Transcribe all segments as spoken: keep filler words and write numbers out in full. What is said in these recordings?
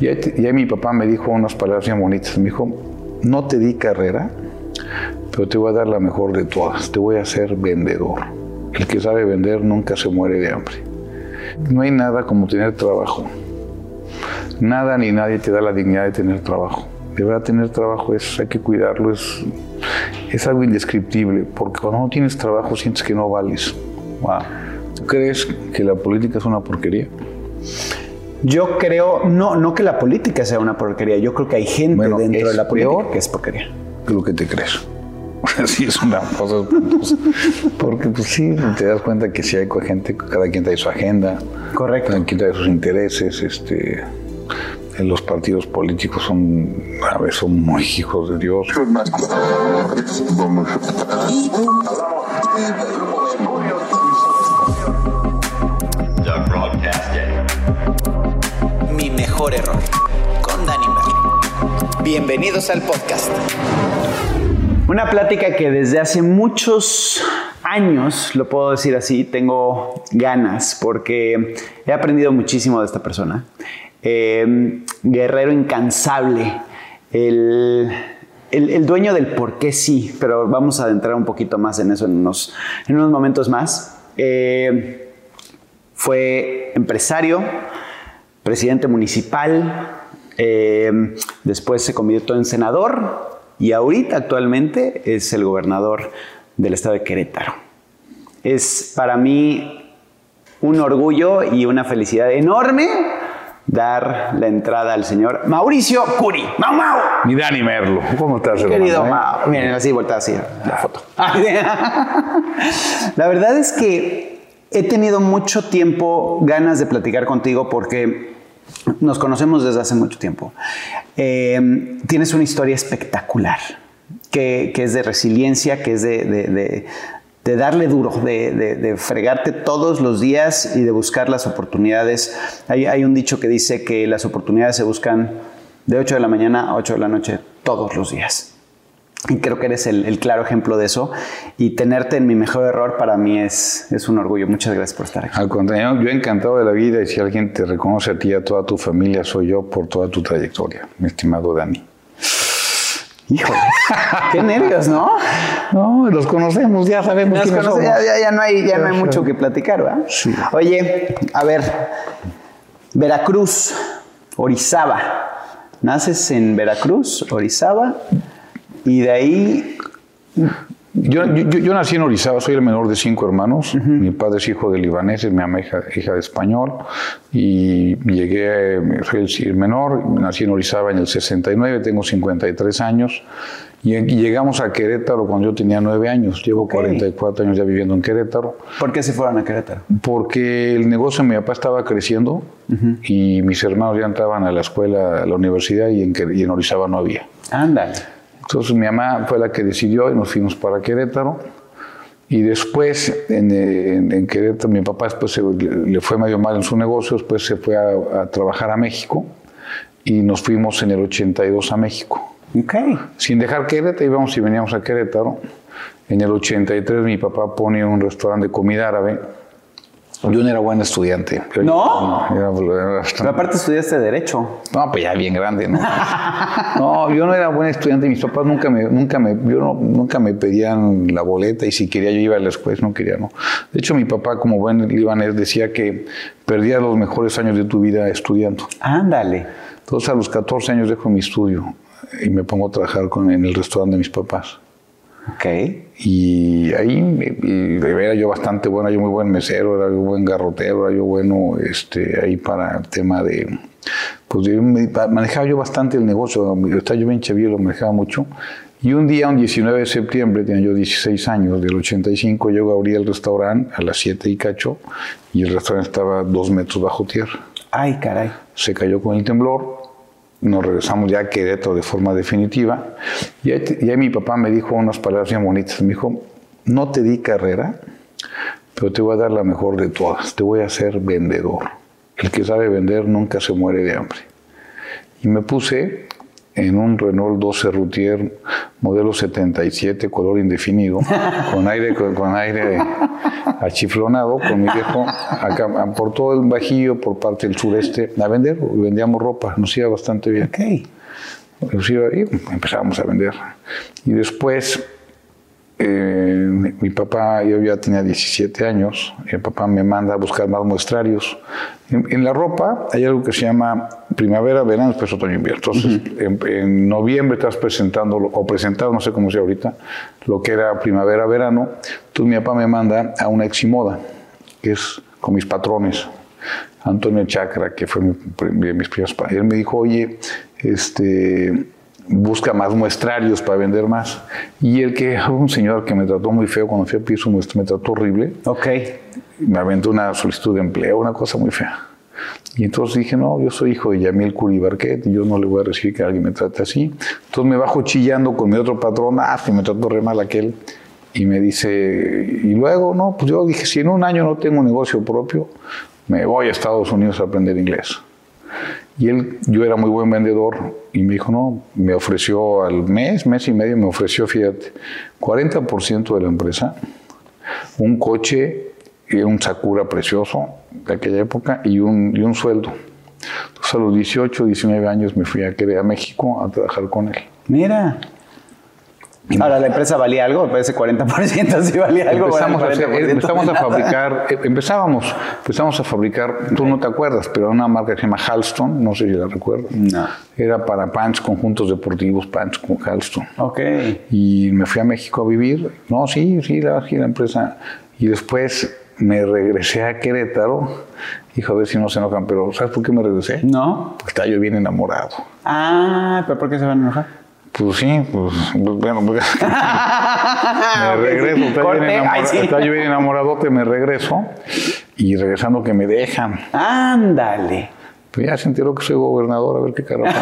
Y ahí, y ahí mi papá me dijo unas palabras bien bonitas. Me dijo, no te di carrera, pero te voy a dar la mejor de todas. Te voy a hacer vendedor. El que sabe vender nunca se muere de hambre. No hay nada como tener trabajo. Nada ni nadie te da la dignidad de tener trabajo. De verdad, tener trabajo es, hay que cuidarlo, es, es algo indescriptible, porque cuando no tienes trabajo sientes que no vales. Wow. ¿Tú crees que la política es una porquería? Yo creo, no, no que la política sea una porquería, yo creo que hay gente bueno, dentro de la política peor que es porquería. Lo que te crees. Sí, es una cosa, pues, porque pues sí, te das cuenta que si hay gente, cada quien trae su agenda. Correcto. Cada quien trae sus intereses, este... Los partidos políticos son, a veces son muy hijos de Dios. Mi mejor error con Dani Bell. Bienvenidos al podcast. Una plática que desde hace muchos años, lo puedo decir así, tengo ganas porque he aprendido muchísimo de esta persona. Eh, guerrero incansable, el, el, el dueño del por qué sí, pero vamos a adentrar un poquito más en eso en unos, en unos momentos más. Eh, fue empresario, presidente municipal, eh, después se convirtió en senador y ahorita actualmente es el gobernador del estado de Querétaro. Es para mí un orgullo y una felicidad enorme dar la entrada al señor Mauricio Kuri. ¡Mau, Mau! Mi Dani Merlo. ¿Cómo estás, hermano? Querido Mau. Miren, así, volteada así, la foto. La verdad es que he tenido mucho tiempo ganas de platicar contigo porque nos conocemos desde hace mucho tiempo. Eh, tienes una historia espectacular que, que es de resiliencia, que es de... de, de de darle duro, de, de, de fregarte todos los días y de buscar las oportunidades. Hay, hay un dicho que dice que las oportunidades se buscan de ocho de la mañana a ocho de la noche todos los días. Y creo que eres el, el claro ejemplo de eso. Y tenerte en mi mejor error para mí es, es un orgullo. Muchas gracias por estar aquí. Al contrario, yo encantado de la vida. Y si alguien te reconoce a ti y a toda tu familia, soy yo por toda tu trayectoria, mi estimado Dani. Híjole, qué nervios, ¿no? No, los conocemos, ya sabemos nos quiénes somos. Ya, ya, ya no hay, ya no hay mucho que platicar, ¿verdad? Sí. Oye, a ver, Veracruz, Orizaba. Naces en Veracruz, Orizaba, y de ahí... Yo, yo, yo nací en Orizaba, soy el menor de cinco hermanos. Uh-huh. Mi padre es hijo de libaneses, mi mamá es hija, hija de español. Y llegué, soy el menor, nací en Orizaba en el sesenta y nueve, tengo cincuenta y tres años. Y, y llegamos a Querétaro cuando yo tenía nueve años. Llevo okay. cuarenta y cuatro años ya viviendo en Querétaro. ¿Por qué se fueron a Querétaro? Porque el negocio de mi papá estaba creciendo. Uh-huh. Y mis hermanos ya entraban a la escuela, a la universidad, y en, y en Orizaba no había. Ándale. Entonces mi mamá fue la que decidió y nos fuimos para Querétaro. Y después en, en, en Querétaro mi papá después se, le fue medio mal en su negocio, después se fue a, a trabajar a México y nos fuimos en el ochenta y dos a México. Okay. Sin dejar Querétaro, íbamos y veníamos a Querétaro. En el ochenta y tres mi papá pone un restaurante de comida árabe. Yo no era buen estudiante. Yo, ¿no? no era, era Pero aparte estudiaste Derecho. No, pues ya bien grande, ¿no? No, yo no era buen estudiante. Mis papás nunca me, nunca me, yo no, nunca me pedían la boleta y si quería yo iba a la escuela, no quería, no. De hecho, mi papá, como buen libanés, decía que perdías los mejores años de tu vida estudiando. Ándale. Entonces, a los catorce años dejo mi estudio y me pongo a trabajar con, en el restaurante de mis papás. Okay. Y ahí y era yo bastante bueno, era yo muy buen mesero, era yo buen garrotero, era yo bueno este, ahí para el tema de... Pues yo me, manejaba yo bastante el negocio, estaba yo bien chavillo, lo manejaba mucho. Y un día, un diecinueve de septiembre, tenía yo dieciséis años, del ochenta y cinco, yo abrí el restaurante a las siete y cacho, y el restaurante estaba dos metros bajo tierra. ¡Ay, caray! Se cayó con el temblor. Nos regresamos ya a Querétaro de forma definitiva. Y ahí, y ahí mi papá me dijo unas palabras bien bonitas. Me dijo, no te di carrera, pero te voy a dar la mejor de todas. Te voy a hacer vendedor. El que sabe vender nunca se muere de hambre. Y me puse en un Renault doce Routier modelo setenta y siete, color indefinido, con aire, con, con aire achiflonado, con mi viejo, acá, por todo el Bajío, por parte del sureste, a vender. Vendíamos ropa, nos iba bastante bien. Okay. Nos iba, y empezábamos a vender. Y después, eh, mi, mi papá, yo ya tenía diecisiete años, y el papá me manda a buscar más muestrarios. En, en la ropa hay algo que se llama primavera, verano, después otoño, invierno. Entonces, uh-huh. en, en noviembre estás presentando, o presentado, no sé cómo sea ahorita, lo que era primavera, verano. Entonces, mi papá me manda a una eximoda, que es con mis patrones. Antonio Chacra, que fue mi, de mis primeros padres. Él me dijo, oye, este... busca más muestrarios para vender más. Y el que, un señor que me trató muy feo cuando fui a pedir su muestra, me trató horrible. Ok. Me aventó una solicitud de empleo, una cosa muy fea. Y entonces dije, no, yo soy hijo de Yamil Kuri Barquet y yo no le voy a recibir que alguien me trate así. Entonces me bajo chillando con mi otro patrón, ah, que me trató re mal aquel. Y me dice, y luego, no, pues yo dije, si en un año no tengo un negocio propio, me voy a Estados Unidos a aprender inglés. Y él, yo era muy buen vendedor, y me dijo, no, me ofreció al mes, mes y medio, me ofreció, fíjate, cuarenta por ciento de la empresa, un coche, un Sakura precioso de aquella época, y un, y un sueldo. Entonces, a los dieciocho, diecinueve años me fui a Querétaro, a México, a trabajar con él. Mira. Ahora, ¿la empresa valía algo? Ese cuarenta por ciento sí valía algo. Empezamos, bueno, cuarenta por ciento a, hacer, empezamos a fabricar, empezábamos, empezamos a fabricar, tú no te acuerdas, pero era una marca que se llama Halston, no sé si la recuerdo. No. Era para pants, conjuntos deportivos, pants con Halston. Ok. Y me fui a México a vivir. No, sí, sí, la bajé la empresa. Y después me regresé a Querétaro. Dijo, a ver si no se enojan, pero ¿sabes por qué me regresé? No. Porque estaba yo bien enamorado. Ah, ¿pero por qué se van a enojar? Pues sí, pues, pues bueno, pues, me regreso, está yo, enamorado, está yo bien enamoradote, me regreso y regresando que me dejan. Ándale. Pues ya se enteró que soy gobernador, a ver qué carajo.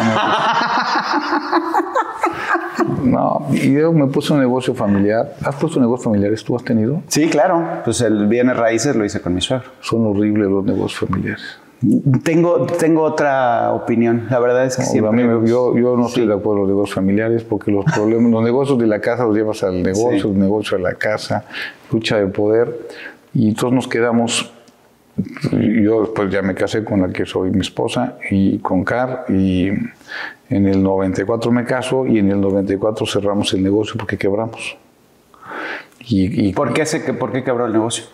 No, y yo me puse un negocio familiar. ¿Has puesto negocios familiares? ¿Tú has tenido? Sí, claro. Pues el bienes raíces lo hice con mi suegro. Son horribles los negocios familiares. Tengo, tengo otra opinión. La verdad es que no, siempre... Mí, los... yo, yo no estoy sí. de acuerdo con los negocios familiares porque los problemas, los negocios de la casa los llevas al negocio, sí. el negocio a la casa, lucha de poder. Y todos nos quedamos... Yo después pues, ya me casé con la que soy mi esposa y con Car. Y en el noventa y cuatro me caso y en el noventa y cuatro cerramos el negocio porque quebramos. Y, y, ¿Por, qué se, ¿Por qué quebró el negocio?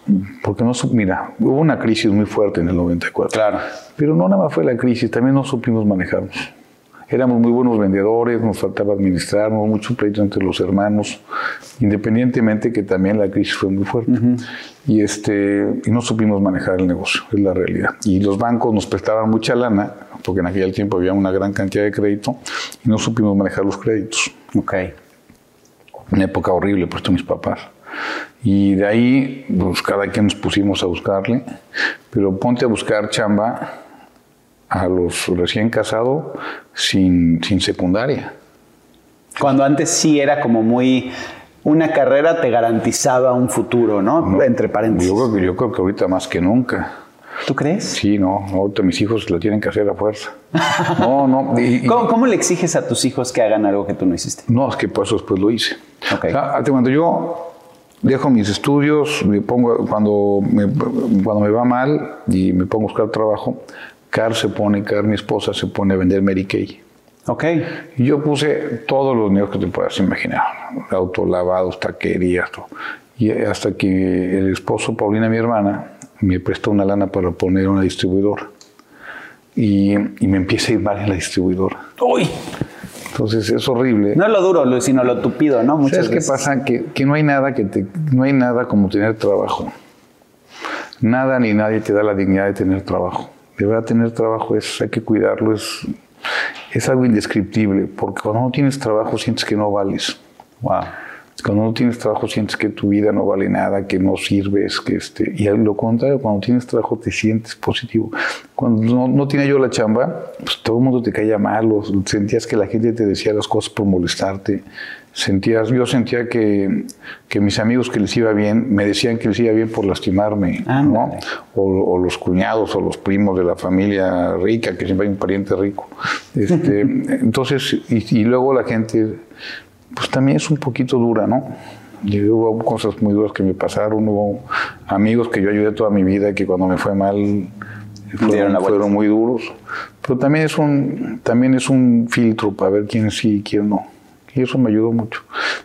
Porque no, mira, hubo una crisis muy fuerte en el noventa y cuatro. Claro. Pero no nada más fue la crisis, también no supimos manejarnos. Éramos muy buenos vendedores, nos faltaba administrarnos, mucho pleito entre los hermanos, independientemente que también la crisis fue muy fuerte. Uh-huh. Y, este, y no supimos manejar el negocio, es la realidad. Y los bancos nos prestaban mucha lana, porque en aquel tiempo había una gran cantidad de crédito, y no supimos manejar los créditos. Ok. Una época horrible, puesto mis papás. Y de ahí, pues cada quien nos pusimos a buscarle, pero ponte a buscar chamba a los recién casados sin, sin secundaria. Cuando antes sí era como muy... Una carrera te garantizaba un futuro, ¿no? no Entre paréntesis. Yo creo, que, yo creo que ahorita más que nunca. ¿Tú crees? Sí, no. Ahorita mis hijos lo tienen que hacer a fuerza. No, no. Y, ¿Cómo, ¿Cómo le exiges a tus hijos que hagan algo que tú no hiciste? No, es que por eso después lo hice. Okay. O sea, cuando yo dejo mis estudios, me pongo, cuando, me, cuando me va mal y me pongo a buscar trabajo, Car se pone, Car, mi esposa, se pone a vender Mary Kay. Ok. Y yo puse todos los negocios que te puedas imaginar. Autolavados, taquerías, todo. Y hasta que el esposo, Paulina, mi hermana, me prestó una lana para poner una distribuidora. Y, y me empieza a ir mal en la distribuidora. ¡Uy! Entonces es horrible. No es lo duro, Luis, sino lo tupido, ¿no? Muchas veces. ¿Sabes qué pasa? Que, que no hay nada que te, no hay nada como tener trabajo. Nada ni nadie te da la dignidad de tener trabajo. De verdad, tener trabajo es, hay que cuidarlo, es, es algo indescriptible, porque cuando no tienes trabajo sientes que no vales. Wow. Cuando no tienes trabajo sientes que tu vida no vale nada, que no sirves, que este... Y a lo contrario, cuando tienes trabajo te sientes positivo. Cuando no, no tenía yo la chamba, pues todo el mundo te caía mal, o sentías que la gente te decía las cosas por molestarte. Sentías, yo sentía que, que mis amigos que les iba bien, me decían que les iba bien por lastimarme, ¿no? O, o los cuñados o los primos de la familia rica, que siempre hay un pariente rico. Este, entonces, y, y luego la gente, pues también es un poquito dura, ¿no? Yo, hubo cosas muy duras que me pasaron, hubo amigos que yo ayudé toda mi vida, que cuando me fue mal fueron, fueron muy duros. Pero también es un, también es un filtro para ver quién sí y quién no. Y eso me ayudó mucho.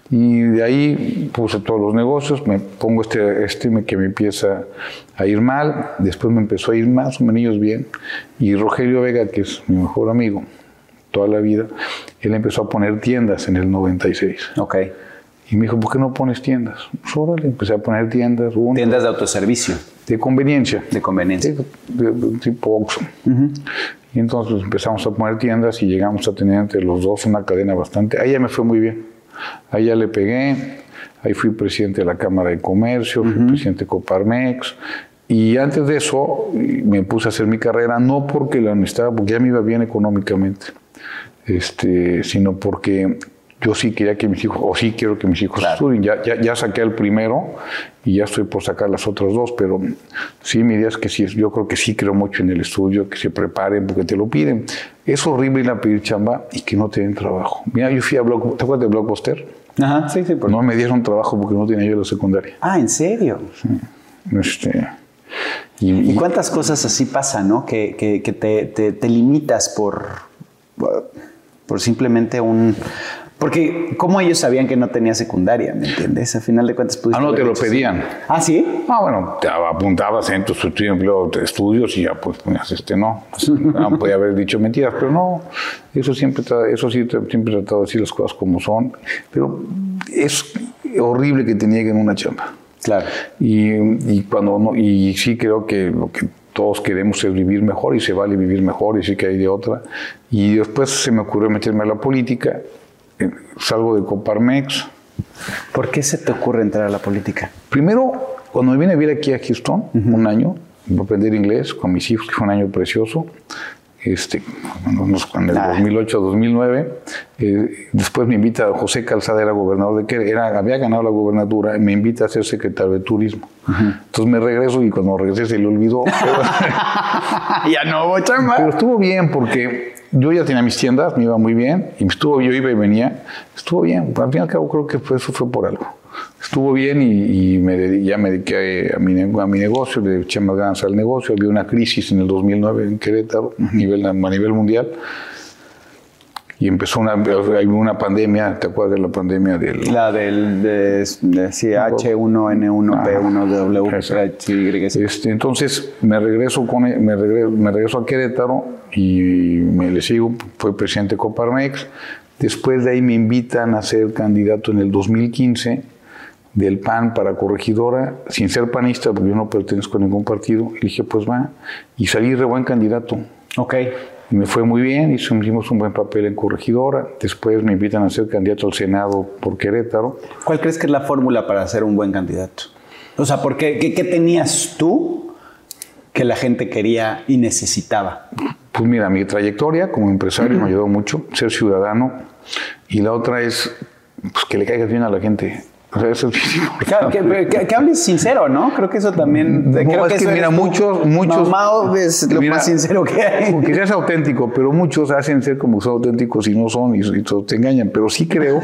Y de ahí puse todos los negocios, me pongo este, este que me empieza a ir mal, después me empezó a ir más o menos bien, y Rogelio Vega, que es mi mejor amigo toda la vida, él empezó a poner tiendas en el noventa y seis. Ok. Y me dijo, ¿por qué no pones tiendas? Pues órale, empecé a poner tiendas. Una, tiendas de autoservicio. De conveniencia. De conveniencia. De, de, de tipo Oxxo. Uh-huh. Y entonces empezamos a poner tiendas y llegamos a tener entre los dos una cadena bastante... Ahí ya me fue muy bien. Ahí ya le pegué. Ahí fui presidente de la Cámara de Comercio, uh-huh. fui presidente de Coparmex. Y antes de eso me puse a hacer mi carrera, no porque la necesitaba, porque ya me iba bien económicamente, este, sino porque yo sí quería que mis hijos, o sí quiero que mis hijos claro. estudien. Ya, ya, ya saqué el primero y ya estoy por sacar las otras dos, pero sí, mi idea es que sí, yo creo que sí creo mucho en el estudio, que se preparen porque te lo piden. Es horrible ir a pedir chamba y que no te den trabajo. Mira, yo fui a Blockbuster, ¿te acuerdas de Blockbuster? Ajá, sí, sí. Por no me dieron trabajo porque no tenía yo la secundaria. Ah, ¿en serio? Sí. Este... Y, y cuántas cosas así pasan, ¿no? Que, que, que te, te, te limitas por, por simplemente un... Porque, ¿cómo ellos sabían que no tenía secundaria? ¿Me entiendes? A final de cuentas... Ah, no, te lo pedían. Así. ¿Ah, sí? Ah, bueno, te apuntabas en tus estudios y ya pues ponías este, no. No podía haber dicho mentiras, pero no. Eso siempre, eso sí, siempre he tratado de decir las cosas como son. Pero es horrible que te nieguen una chamba. Claro. Y, y, cuando no, y sí creo que lo que todos queremos es vivir mejor y se vale vivir mejor y sí que hay de otra. Y después se me ocurrió meterme a la política, salgo de Coparmex. ¿Por qué se te ocurre entrar a la política? Primero, cuando me vine a vivir aquí a Houston, uh-huh. un año, para aprender inglés con mis hijos, que fue un año precioso, este, en el nah. dos mil ocho a dos mil nueve, eh, después me invita, José Calzada era gobernador de Querétaro, era, había ganado la gobernatura, me invita a ser secretario de turismo. Uh-huh. Entonces me regreso y cuando regresé se le olvidó. Ya no voy a chamar. Pero estuvo bien porque yo ya tenía mis tiendas, me iba muy bien, y estuvo, yo iba y venía, estuvo bien. Al fin y al cabo creo que fue, eso fue por algo. Estuvo bien y, y me, ya me dediqué a mi, a mi negocio, le eché más ganas al negocio. Había una crisis en el dos mil nueve en Querétaro a nivel, a nivel mundial y empezó una, una pandemia, ¿te acuerdas de la pandemia? Del, la del de, de, sí, H uno N uno P uno W. Este, entonces me regreso, con, me, regreso, me regreso a Querétaro y me le sigo, fue presidente de Coparmex. Después de ahí me invitan a ser candidato en el dos mil quince del P A N para corregidora, sin ser panista, porque yo no pertenezco a ningún partido. Y dije, pues va, y salí re buen candidato. Ok. Y me fue muy bien, hicimos un buen papel en corregidora. Después me invitan a ser candidato al Senado por Querétaro. ¿Cuál crees que es la fórmula para ser un buen candidato? O sea, ¿por qué, qué, qué tenías tú que la gente quería y necesitaba? Pues mira, mi trayectoria como empresario uh-huh. me ayudó mucho, ser ciudadano. Y la otra es pues, que le caigas bien a la gente. O sea, eso es claro, que, que, que hables sincero, ¿no? Creo que eso también... No, creo es que, que mira, muchos... muchos mamado es lo mira, más sincero que hay. Porque seas auténtico, pero muchos hacen ser como que son auténticos y no son, y, y te engañan. Pero sí creo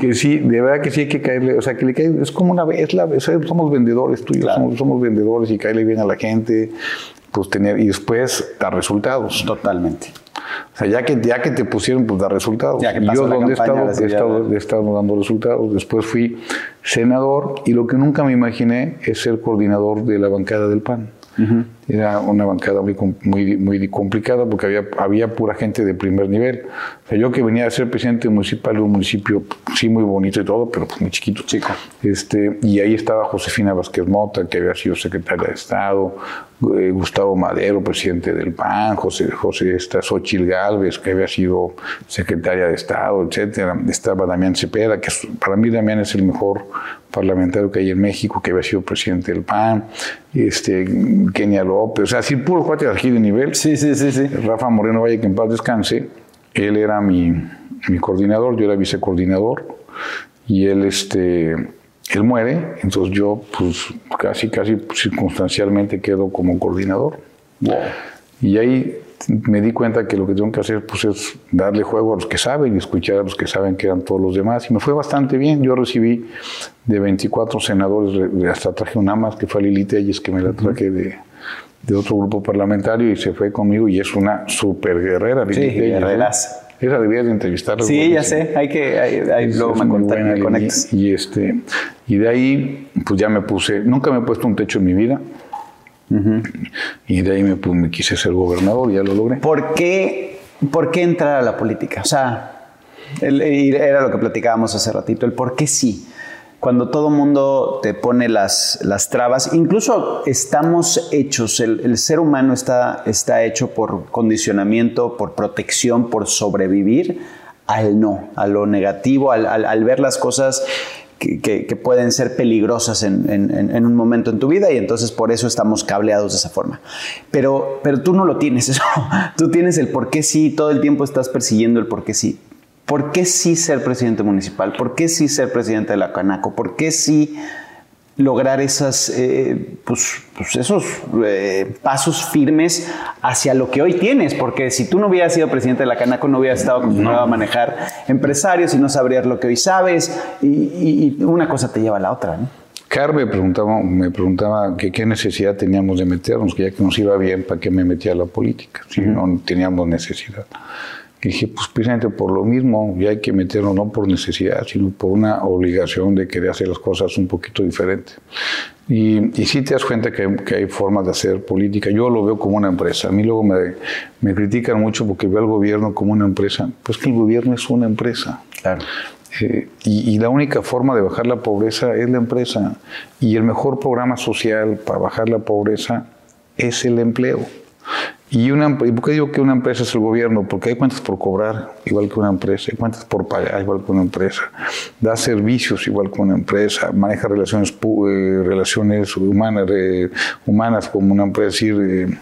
que sí, de verdad que sí hay que caerle... O sea, que le cae... Es como una... Es la, o sea, somos vendedores, tú y yo claro. somos, somos vendedores y caerle bien a la gente, pues tener... Y después dar resultados. Totalmente. O sea, ya que, ya que te pusieron, pues da resultados. Ya que yo donde he estado, he, estado, he estado dando resultados. Después fui senador y lo que nunca me imaginé es ser coordinador de la bancada del P A N. Uh-huh. Era una bancada muy, muy, muy complicada porque había, había pura gente de primer nivel. O sea, yo que venía a ser presidente municipal de un municipio, sí, muy bonito y todo, pero pues muy chiquito. Chico. Este, y ahí estaba Josefina Vázquez Mota, que había sido secretaria de Estado, eh, Gustavo Madero, presidente del P A N, José, José esta, Xochitl Gálvez, que había sido secretaria de Estado, etcétera. Estaba Damián Cepeda, que para mí Damián es el mejor parlamentario que hay en México, que había sido presidente del P A N, este, Kenia López, o sea, sí, puro cuate aquí de nivel. Sí, sí, sí, sí. Rafa Moreno Valle, que en paz descanse, él era mi, mi coordinador, yo era vicecoordinador, y él, este, él muere, entonces yo, pues, casi, casi circunstancialmente quedo como coordinador. Wow. Y ahí me di cuenta que lo que tengo que hacer, pues, es darle juego a los que saben y escuchar a los que saben, que eran todos los demás. Y me fue bastante bien. Yo recibí de veinticuatro senadores, hasta traje una más, que fue Lili Telles, que me la traje de, de otro grupo parlamentario, y se fue conmigo, y es una super guerrera. Lili sí, Telles, guerreras. ¿Eh? Esa debía de entrevistarla. Sí, ya dicen. Sé. Hay que... Hay, hay es, luego es me buena, conectas. Y, este, y de ahí, pues, ya me puse... Nunca me he puesto un techo en mi vida. Uh-huh. Y de ahí me, pues, me quise ser gobernador, ya lo logré. ¿Por qué, por qué entrar a la política? O sea, el, el, era lo que platicábamos hace ratito, el por qué sí. Cuando todo mundo te pone las, las trabas, incluso estamos hechos, el, el ser humano está, está hecho por condicionamiento, por protección, por sobrevivir al no, a lo negativo, al, al, al ver las cosas... Que, que, que pueden ser peligrosas en, en, en un momento en tu vida, y entonces por eso estamos cableados de esa forma. Pero, pero tú no lo tienes eso. Tú tienes el por qué sí, todo el tiempo estás persiguiendo el por qué sí. ¿Por qué sí ser presidente municipal? ¿Por qué sí ser presidente de la Canaco? ¿Por qué sí lograr esas, eh, pues, pues esos eh, pasos firmes hacia lo que hoy tienes? Porque si tú no hubieras sido presidente de la Canaco, no hubieras estado acostumbrado a manejar empresarios y no sabrías lo que hoy sabes, y, y, y una cosa te lleva a la otra, ¿no? Car me preguntaba, me preguntaba que qué necesidad teníamos de meternos, que ya que nos iba bien, ¿para qué me metía a la política? Si uh-huh. no teníamos necesidad. Y dije, pues precisamente por lo mismo, ya hay que meternos no por necesidad, sino por una obligación de querer hacer las cosas un poquito diferente. Y, y sí te das cuenta que, que hay formas de hacer política. Yo lo veo como una empresa. A mí luego me, me critican mucho porque veo al gobierno como una empresa. Pues que el gobierno es una empresa. Claro. Eh, y, y la única forma de bajar la pobreza es la empresa. Y el mejor programa social para bajar la pobreza es el empleo. ¿Y una, por qué digo que una empresa es el gobierno? Porque hay cuentas por cobrar, igual que una empresa, hay cuentas por pagar, igual que una empresa, da servicios, igual que una empresa, maneja relaciones, eh, relaciones humanas, eh, humanas como una empresa, es decir, eh,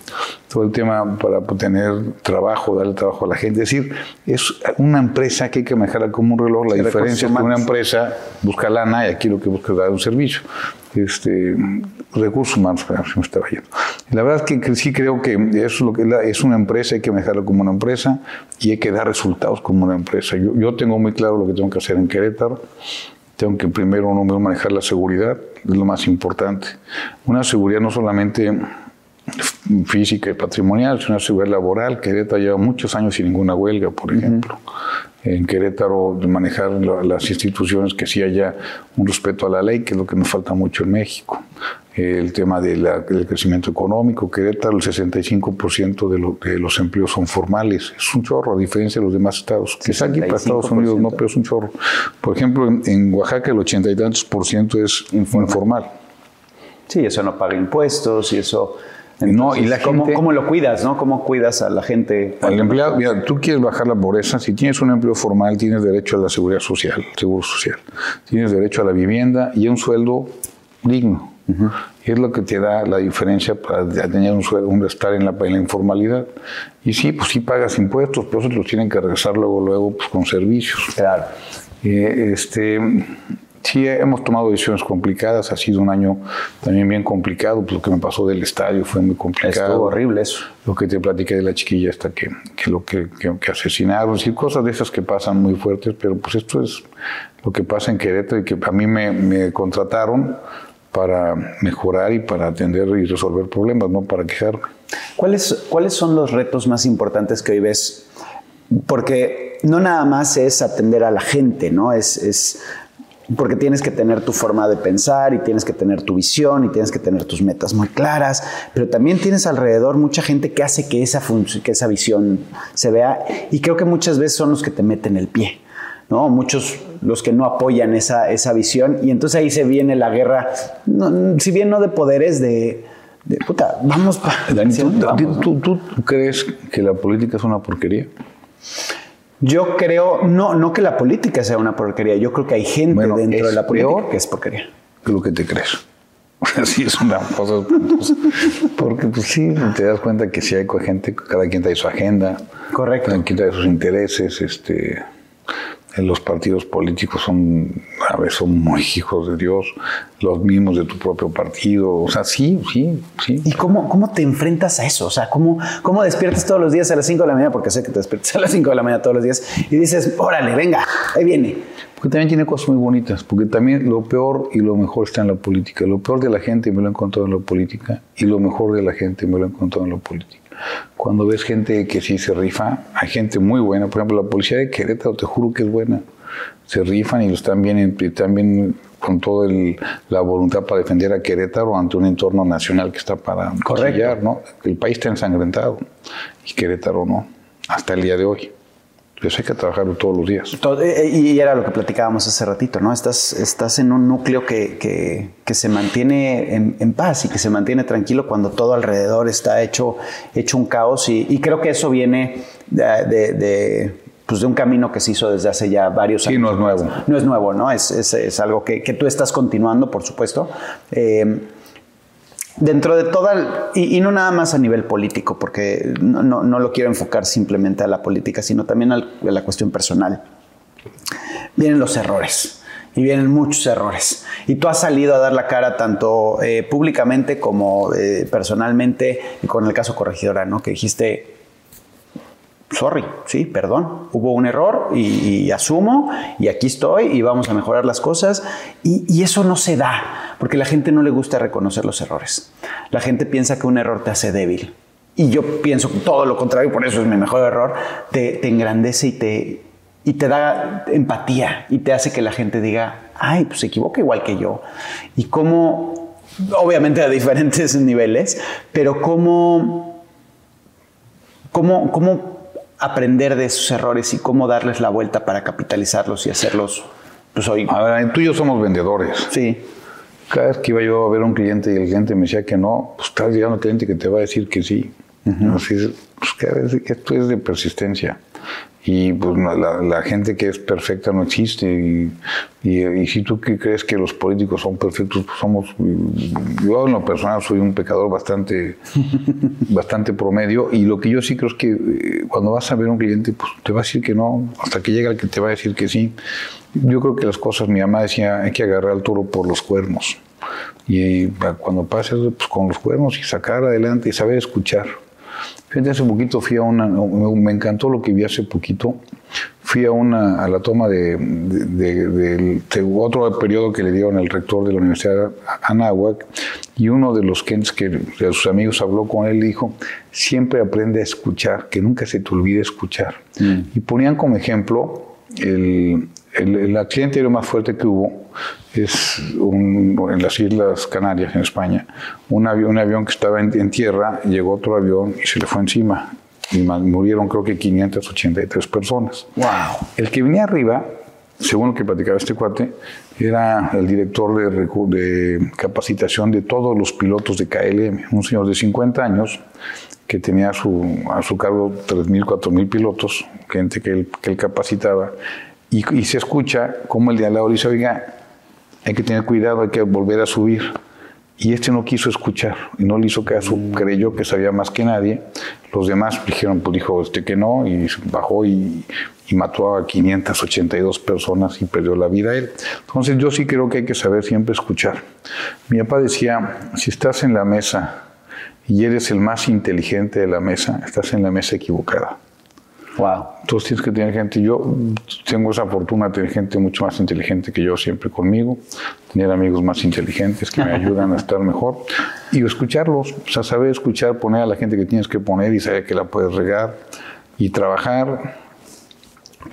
todo el tema para tener trabajo, darle trabajo a la gente. Es decir, es una empresa que hay que manejarla como un reloj. La sí, diferencia es que humanos. Una empresa busca lana y aquí lo que busca es dar un servicio. Este, recursos humanos, se me estaba yendo. La verdad es que sí creo que eso es lo que es, la, es una empresa, hay que manejarlo como una empresa y hay que dar resultados como una empresa. Yo, yo tengo muy claro lo que tengo que hacer en Querétaro. Tengo que primero número, manejar la seguridad, es lo más importante. Una seguridad no solamente física y patrimonial, sino una seguridad laboral. Querétaro lleva muchos años sin ninguna huelga, por ejemplo. Uh-huh. En Querétaro, de manejar las instituciones, que sí haya un respeto a la ley, que es lo que nos falta mucho en México. El tema de la, del crecimiento económico. Querétaro, el sesenta y cinco por ciento de, lo, de los empleos son formales. Es un chorro, a diferencia de los demás estados. Que está aquí para Estados Unidos, no, pero es un chorro. Por ejemplo, en, en Oaxaca, el ochenta y tantos por ciento es informal. informal. Sí, eso no paga impuestos y eso... Entonces, no, y la ¿cómo, gente, ¿Cómo lo cuidas, no? ¿Cómo cuidas a la gente? Al empleado, mira, tú quieres bajar la pobreza. Si tienes un empleo formal, tienes derecho a la seguridad social, seguro social. Tienes derecho a la vivienda y a un sueldo digno. Uh-huh. Es lo que te da la diferencia para tener un sueldo, un estar en la, en la informalidad. Y sí, pues sí pagas impuestos, pero eso te los tienen que regresar luego, luego pues, con servicios. Claro. Eh, este... Sí, hemos tomado decisiones complicadas. Ha sido un año también bien complicado. Pues lo que me pasó del estadio fue muy complicado. Estuvo horrible eso. Lo que te platiqué de la chiquilla hasta que, que lo que, que, que asesinaron. Es decir, cosas de esas que pasan muy fuertes. Pero pues esto es lo que pasa en Querétaro y que a mí me, me contrataron para mejorar y para atender y resolver problemas, no para quejarme. ¿Cuáles, cuáles son los retos más importantes que hoy ves? Porque no nada más es atender a la gente, ¿no? Es... es Porque tienes que tener tu forma de pensar y tienes que tener tu visión y tienes que tener tus metas muy claras, pero también tienes alrededor mucha gente que hace que esa función, que esa visión se vea, y creo que muchas veces son los que te meten el pie, ¿no? Muchos los que no apoyan esa, esa visión, y entonces ahí se viene la guerra, no, si bien no de poderes, de, de puta, vamos para... Dani, ¿tú, vamos, ¿tú, ¿no? ¿tú, ¿tú crees que la política es una porquería? Yo creo, no, no que la política sea una porquería. Yo creo que hay gente bueno, dentro de la política que es porquería. Lo que te crees. Sí, es una cosa. Pues, porque pues sí, te das cuenta que si hay gente, cada quien trae su agenda. Correcto. Cada quien trae sus intereses. Este, los partidos políticos son, a veces son muy hijos de Dios. Los mismos de tu propio partido. O sea, sí, sí, sí. ¿Y cómo, cómo te enfrentas a eso? O sea, ¿cómo, ¿cómo despiertas todos los días a las cinco de la mañana? Porque sé que te despiertas a las cinco de la mañana todos los días y dices, órale, venga, ahí viene. Porque también tiene cosas muy bonitas. Porque también lo peor y lo mejor está en la política. Lo peor de la gente me lo he encontrado en la política y lo mejor de la gente me lo he encontrado en la política. Cuando ves gente que sí se rifa, hay gente muy buena. Por ejemplo, la policía de Querétaro, te juro que es buena. Se rifan y lo están bien, están bien con toda la voluntad para defender a Querétaro ante un entorno nacional que está para chillar, ¿no? El país está ensangrentado y Querétaro no, hasta el día de hoy. Entonces hay que trabajarlo todos los días. Y era lo que platicábamos hace ratito, ¿no? Estás, estás en un núcleo que, que, que se mantiene en, en paz y que se mantiene tranquilo cuando todo alrededor está hecho, hecho un caos. Y, y creo que eso viene de... de, de pues de un camino que se hizo desde hace ya varios años. Sí, no es nuevo. No es nuevo, ¿no? Es, es, es algo que, que tú estás continuando, por supuesto. Eh, dentro de toda... Y, y no nada más a nivel político, porque no, no, no lo quiero enfocar simplemente a la política, sino también al, a la cuestión personal. Vienen los errores. Y vienen muchos errores. Y tú has salido a dar la cara tanto eh, públicamente como eh, personalmente, y con el caso Corregidora, ¿no? Que dijiste... Sorry, sí, perdón, hubo un error y, y asumo y aquí estoy y vamos a mejorar las cosas. Y, y eso no se da porque la gente no le gusta reconocer los errores. La gente piensa que un error te hace débil y yo pienso todo lo contrario, por eso es mi mejor error. Te, te engrandece y te, y te da empatía y te hace que la gente diga, ay, pues se equivoca igual que yo. Y cómo, obviamente a diferentes niveles, pero cómo, cómo, cómo aprender de esos errores y cómo darles la vuelta para capitalizarlos y hacerlos, pues hoy... A ver, tú y yo somos vendedores. Sí. Cada vez que iba yo a ver a un cliente y el cliente me decía que no, pues estás llegando al cliente que te va a decir que sí. Uh-huh. Así es, pues cada vez que esto es de persistencia. Y pues la, la gente que es perfecta no existe. Y, y, y si tú crees que los políticos son perfectos, pues somos... Yo en lo personal soy un pecador bastante, bastante promedio. Y lo que yo sí creo es que cuando vas a ver a un cliente, pues te va a decir que no, hasta que llega el que te va a decir que sí. Yo creo que las cosas, mi mamá decía, hay que agarrar al toro por los cuernos. Y cuando pases pues, con los cuernos y sacar adelante y saber escuchar. Fíjate, hace poquito fui a una, me encantó lo que vi hace poquito, fui a una, a la toma de, de, de, de, de otro periodo que le dieron al rector de la Universidad Anáhuac, y uno de los que, que de sus amigos habló con él y dijo, siempre aprende a escuchar, que nunca se te olvide escuchar. Mm. Y ponían como ejemplo, el, el, el accidente aéreo más fuerte que hubo es un, en las Islas Canarias, en España. Un avión, un avión que estaba en, en tierra, llegó otro avión y se le fue encima. Y murieron creo que quinientas ochenta y tres personas. Wow. El que venía arriba, según lo que platicaba este cuate, era el director de, de capacitación de todos los pilotos de K L M, un señor de cincuenta años, que tenía a su, a su cargo tres mil, cuatro mil pilotos, gente que él, que él capacitaba, y, y se escucha como el de al lado dice, oiga, hay que tener cuidado, hay que volver a subir. Y este no quiso escuchar, y no le hizo caso, creyó que sabía más que nadie. Los demás dijeron, pues dijo este que no, y bajó y, y mató a quinientas ochenta y dos personas y perdió la vida él. Entonces yo sí creo que hay que saber siempre escuchar. Mi papá decía, si estás en la mesa y eres el más inteligente de la mesa, estás en la mesa equivocada. Wow. Entonces tienes que tener gente, yo tengo esa fortuna de tener gente mucho más inteligente que yo siempre conmigo, tener amigos más inteligentes que me ayudan a estar mejor y escucharlos, o sea, saber escuchar, poner a la gente que tienes que poner y saber que la puedes regar y trabajar.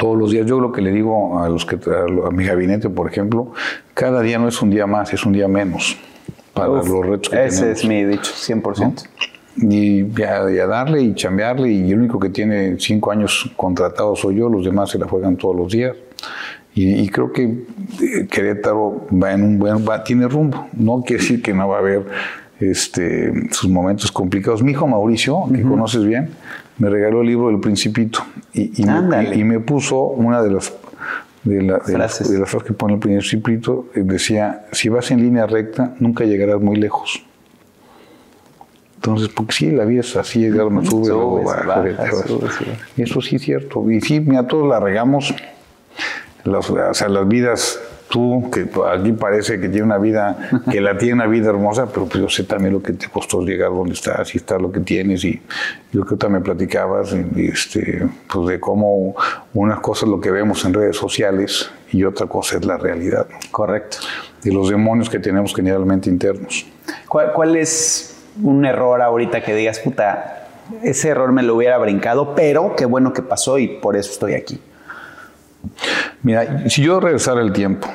todos los días. Yo lo que le digo a, los que, a mi gabinete, por ejemplo, cada día no es un día más, es un día menos para Uf, los retos que ese tenemos. Ese es mi dicho, cien por ciento. ¿No? Y, y, a, y a darle y chambearle, y el único que tiene cinco años contratado soy yo, los demás se la juegan todos los días. Y, y creo que Querétaro va en un buen, va, tiene rumbo. No quiere decir que no va a haber este, sus momentos complicados. Mi hijo Mauricio, que uh-huh. conoces bien, me regaló el libro del Principito y, y, me, y me puso una de las, de, la, de, frases. Las, de las frases que pone el Principito. Decía, si vas en línea recta, nunca llegarás muy lejos. Entonces, porque sí, la vida es así, llegar no sube, luego baja. Eso sí es cierto. Y sí, mira, todos la regamos. Las, o sea, las vidas, tú, que aquí parece que tiene una vida, que la tiene una vida hermosa, pero pues yo sé también lo que te costó llegar donde estás y estar lo que tienes. Y yo creo que también platicabas y, este, pues de cómo unas cosas lo que vemos en redes sociales y otra cosa es la realidad. Correcto. Y los demonios que tenemos generalmente internos. ¿Cuál, cuál es un error ahorita que digas, puta, ese error me lo hubiera brincado, pero qué bueno que pasó y por eso estoy aquí? Mira, si yo regresara el tiempo,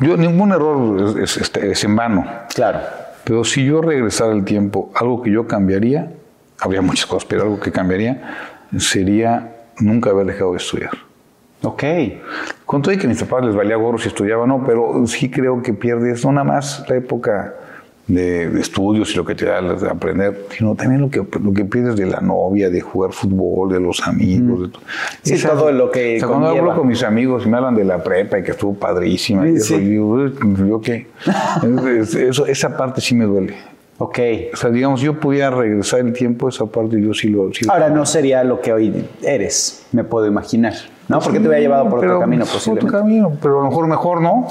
yo, ningún error es, es, es en vano. Claro. Pero si yo regresara el tiempo, algo que yo cambiaría, habría muchas cosas, pero algo que cambiaría sería nunca haber dejado de estudiar. Ok. Con todo y que a mis papás les valía gorro si estudiaba o no, pero sí creo que pierdes no nada más la época de, de estudios y lo que te da de aprender, sino también lo que, lo que pierdes de la novia, de jugar fútbol, de los amigos. Mm. De sí, esa, todo lo que. O sea, cuando hablo con mis amigos y me hablan de la prepa y que estuvo padrísima, sí, y eso, sí. digo, ¿yo qué? eso, esa parte sí me duele. Ok. O sea, digamos, yo pudiera regresar el tiempo, esa parte yo sí lo. Sí ahora lo no sería lo que hoy eres, me puedo imaginar, ¿no? Porque sí, te hubiera llevado por pero, otro camino, posiblemente. Por otro camino, pero a lo mejor, mejor no.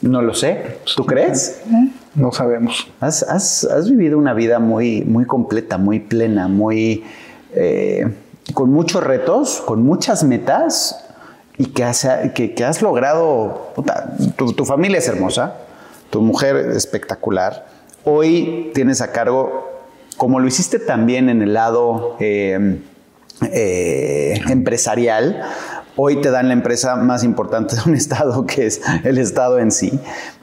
No lo sé. ¿Tú crees? ¿Eh? No sabemos. Has, has, has vivido una vida muy, muy completa, muy plena, muy eh, con muchos retos, con muchas metas y que has, que, que has logrado... Puta, tu, tu familia es hermosa, tu mujer espectacular. Hoy tienes a cargo, como lo hiciste también en el lado eh, eh, empresarial, hoy te dan la empresa más importante de un estado, que es el estado en sí.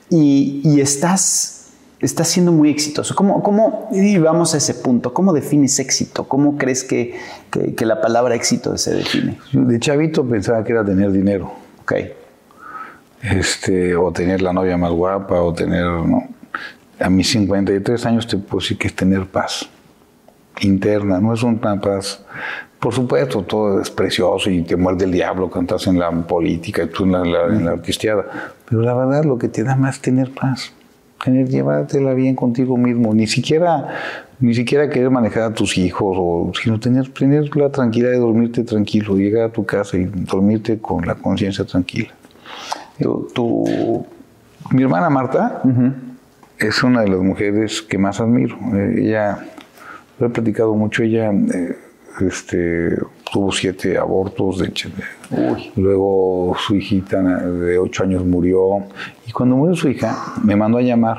Y, y estás, estás siendo muy exitoso. ¿Cómo, cómo, y vamos a ese punto, ¿cómo defines éxito? ¿Cómo crees que, que, que la palabra éxito se define? De chavito pensaba que era tener dinero. Ok. Este, o tener la novia más guapa, o tener... ¿no? A mis cincuenta y tres años te puedo decir que es tener paz interna. No es una paz... Por supuesto, todo es precioso y te muerde el diablo cuando estás en la política y tú en la, la, en la artisteada. Pero la verdad, lo que te da más es tener paz, tener, llevártela bien contigo mismo. Ni siquiera, ni siquiera querer manejar a tus hijos, o, sino tener, tener la tranquilidad de dormirte tranquilo, llegar a tu casa y dormirte con la conciencia tranquila. Tu, tu... Mi hermana Marta uh-huh. es una de las mujeres que más admiro. Ella, lo he platicado mucho, ella... Eh, Este, tuvo siete abortos, de Uy. Luego su hijita de ocho años murió, y cuando murió su hija me mandó a llamar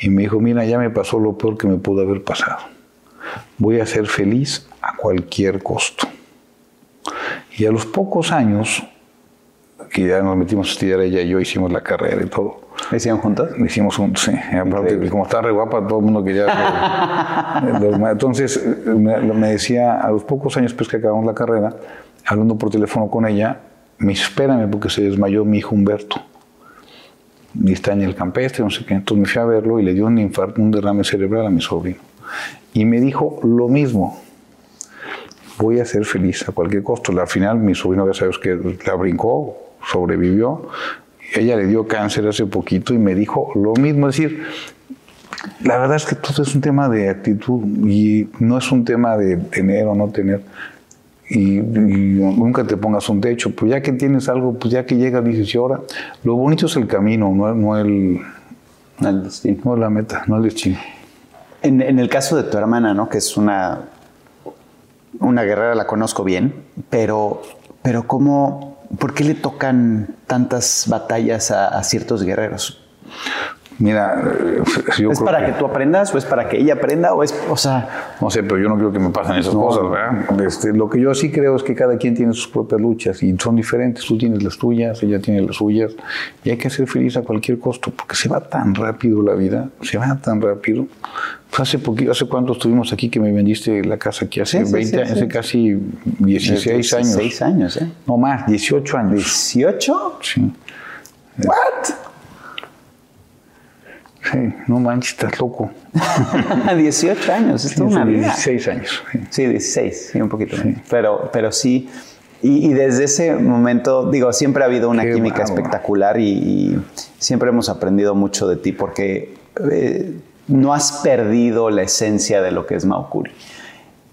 y me dijo, mira, ya me pasó lo peor que me pudo haber pasado, voy a ser feliz a cualquier costo. Y a los pocos años que ya nos metimos a estudiar, ella y yo hicimos la carrera y todo. ¿Lo hicieron juntos? Lo hicimos juntos, sí. Aparte, como estaba re guapa, todo el mundo quería... Entonces, me, me decía, a los pocos años después que acabamos la carrera, hablando por teléfono con ella, me dice, espérame, porque se desmayó mi hijo Humberto. Y está en el campestre, no sé qué. Entonces me fui a verlo y le dio un infarto, un derrame cerebral a mi sobrino. Y me dijo lo mismo. Voy a ser feliz a cualquier costo. Al final, mi sobrino, ya sabes que la brincó, sobrevivió. Ella le dio cáncer hace poquito y me dijo lo mismo. Es decir, la verdad es que todo es un tema de actitud y no es un tema de tener o no tener. Y, y nunca te pongas un techo. Pues ya que tienes algo, pues ya que llegas, dices, y ahora, lo bonito es el camino, no, no el, el destino. No la meta, no el destino. En, en el caso de tu hermana, ¿no? Que es una, una guerrera, la conozco bien, pero, pero ¿cómo...? ¿Por qué le tocan tantas batallas a, a ciertos guerreros? Mira, yo ¿Es creo para que... que tú aprendas o es para que ella aprenda o es, o sea... No sé, pero yo no creo que me pasen esas no, cosas, ¿verdad? Este, lo que yo sí creo es que cada quien tiene sus propias luchas y son diferentes. Tú tienes las tuyas, ella tiene las suyas y hay que ser feliz a cualquier costo porque se va tan rápido la vida, se va tan rápido. Pues hace poquito, hace cuánto estuvimos aquí que me vendiste la casa aquí, hace sí, veinte sí, sí, años, sí. hace casi dieciséis años. dieciséis años, ¿eh? No más, dieciocho años. ¿dieciocho? Sí. ¿What? Sí, no manches, estás loco. dieciocho años, esto es sí, una vida. dieciséis años. Sí, sí dieciséis, sí, un poquito. Sí. Pero, pero sí, y, y desde ese momento, digo, siempre ha habido una Qué química bravo. espectacular y, y siempre hemos aprendido mucho de ti porque eh, no has perdido la esencia de lo que es Mau Kuri.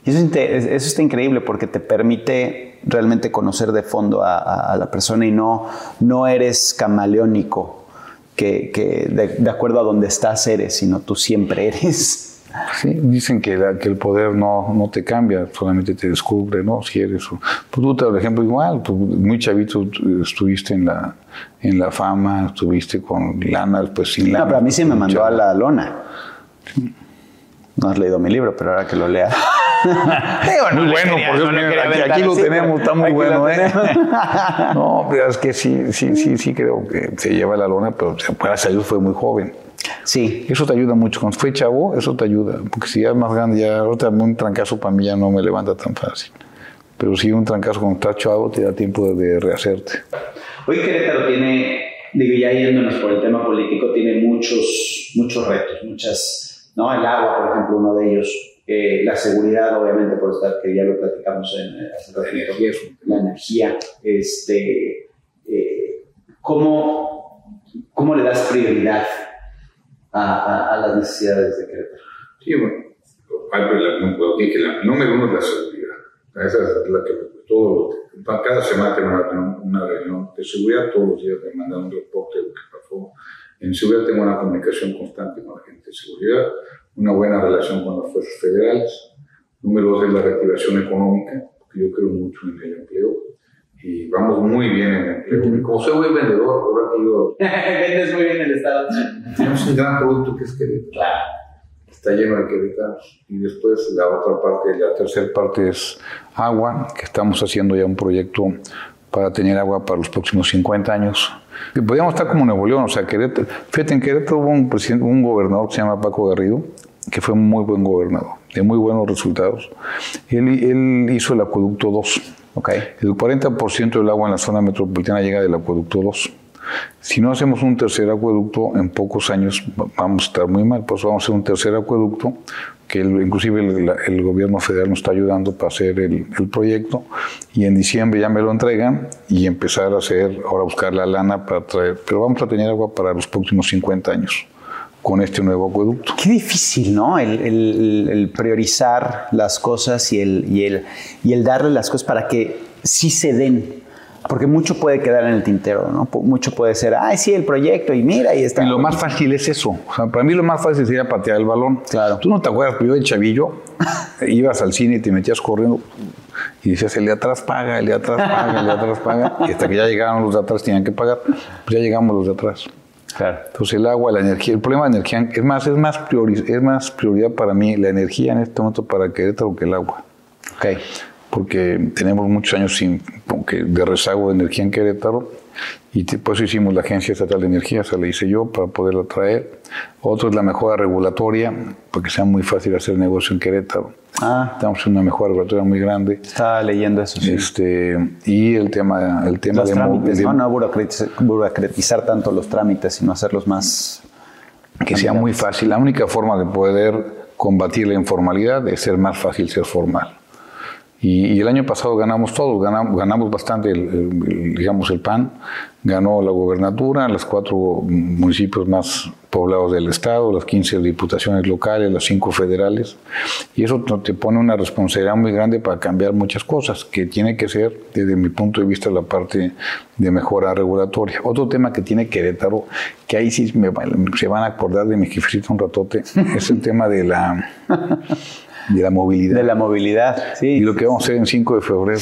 Y eso, eso está increíble porque te permite realmente conocer de fondo a, a, a la persona y no, no eres camaleónico. que, que de, de acuerdo a donde estás eres, sino tú siempre eres. Sí, dicen que, la, que el poder no, no te cambia, solamente te descubre, ¿no? Si eres... Pues tú, por ejemplo, igual, tú, muy chavito estuviste en la, en la fama, estuviste con lana, pues sin lana. No, pero a mí sí me mandó chavo. a la lona. Sí. No has leído mi libro, pero ahora que lo leas... Muy bueno, por eso aquí lo tenemos, está muy bueno, ¿eh? No, pero es que sí, sí, sí, sí creo que se lleva la lona, pero para salir fue muy joven. Sí. Eso te ayuda mucho. Cuando fue chavo, eso te ayuda. Porque si ya es más grande, ya ahorita un trancazo para mí ya no me levanta tan fácil. Pero si un trancazo cuando estás chavo te da tiempo de rehacerte. Hoy Querétaro tiene, digo, ya yéndonos por el tema político, tiene muchos, muchos retos, muchas, ¿no? El agua, por ejemplo, uno de ellos. Eh, la seguridad, obviamente, por estar que ya lo platicamos en hace ratito, la energía, este, eh, ¿cómo, ¿cómo le das prioridad a, a, a las necesidades de Querétaro? Sí, bueno, no me vemos la seguridad, esa es la que todo, cada semana tengo una reunión de seguridad, todos los días me mandan un reporte de lo que pasó. En seguridad tengo una comunicación constante con la gente de seguridad, una buena relación con las fuerzas federales. Número dos es la reactivación económica, porque yo creo mucho en el empleo y vamos muy bien en el empleo. Mm-hmm. Como soy buen vendedor, ahora que yo... Vendes muy bien el Estado. Tenemos un gran producto que es Querétaro. Claro. Está lleno de queretanos. Y después la otra parte, la tercera parte es agua, que estamos haciendo ya un proyecto para tener agua para los próximos cincuenta años. Podríamos estar como Nuevo León, o sea, Querétaro. Fíjate, en Querétaro hubo un, presidente, un gobernador que se llama Paco Garrido, que fue un muy buen gobernador, de muy buenos resultados. Él, él hizo el acueducto dos. Okay. El cuarenta por ciento del agua en la zona metropolitana llega del acueducto dos. Si no hacemos un tercer acueducto, en pocos años vamos a estar muy mal. Por eso vamos a hacer un tercer acueducto, que el, inclusive el, el gobierno federal nos está ayudando para hacer el, el proyecto. Y en diciembre ya me lo entregan y empezar a hacer, ahora buscar la lana para traer. Pero vamos a tener agua para los próximos cincuenta años con este nuevo acueducto. Qué difícil, ¿no? El, el, el priorizar las cosas y el, y, el, y el darle las cosas para que sí se den. Porque mucho puede quedar en el tintero, ¿no? Mucho puede ser, ay, sí, el proyecto, y mira, y está. Y lo más fácil es eso. O sea, para mí lo más fácil sería patear el balón. Claro. Tú no te acuerdas, pero yo de chavillo, ibas al cine y te metías corriendo y decías, el de atrás paga, el de atrás paga, el de atrás paga. Y hasta que ya llegaron los de atrás, tenían que pagar. Pues ya llegamos los de atrás. Claro. Entonces el agua, la energía, el problema de la energía, es más, es más, priori- es más prioridad para mí la energía en este momento para Querétaro que el agua. Ok. Porque tenemos muchos años sin, de rezago de energía en Querétaro y por eso hicimos la Agencia Estatal de Energía, o sea, la hice yo para poderla traer. Otro es la mejora regulatoria, para que sea muy fácil hacer negocio en Querétaro. Ah. Estamos en una mejora regulatoria muy grande. Estaba leyendo eso, sí. Este, y el tema, el tema los de... trámites, de, ¿no? No burocratizar, burocratizar tanto los trámites, sino hacerlos más... Que sea muy fácil. La única forma de poder combatir la informalidad es ser más fácil ser formal. Y el año pasado ganamos todos, ganamos, ganamos bastante, el, el, digamos, el P A N, ganó la gobernatura, los cuatro municipios más poblados del estado, las quince diputaciones locales, las cinco federales, y eso te pone una responsabilidad muy grande para cambiar muchas cosas, que tiene que ser, desde mi punto de vista, la parte de mejora regulatoria. Otro tema que tiene Querétaro, que ahí sí me, se van a acordar de mi jefecito un ratote, es el tema de la... de la movilidad. De la movilidad, sí. Y lo que vamos a hacer en cinco de febrero.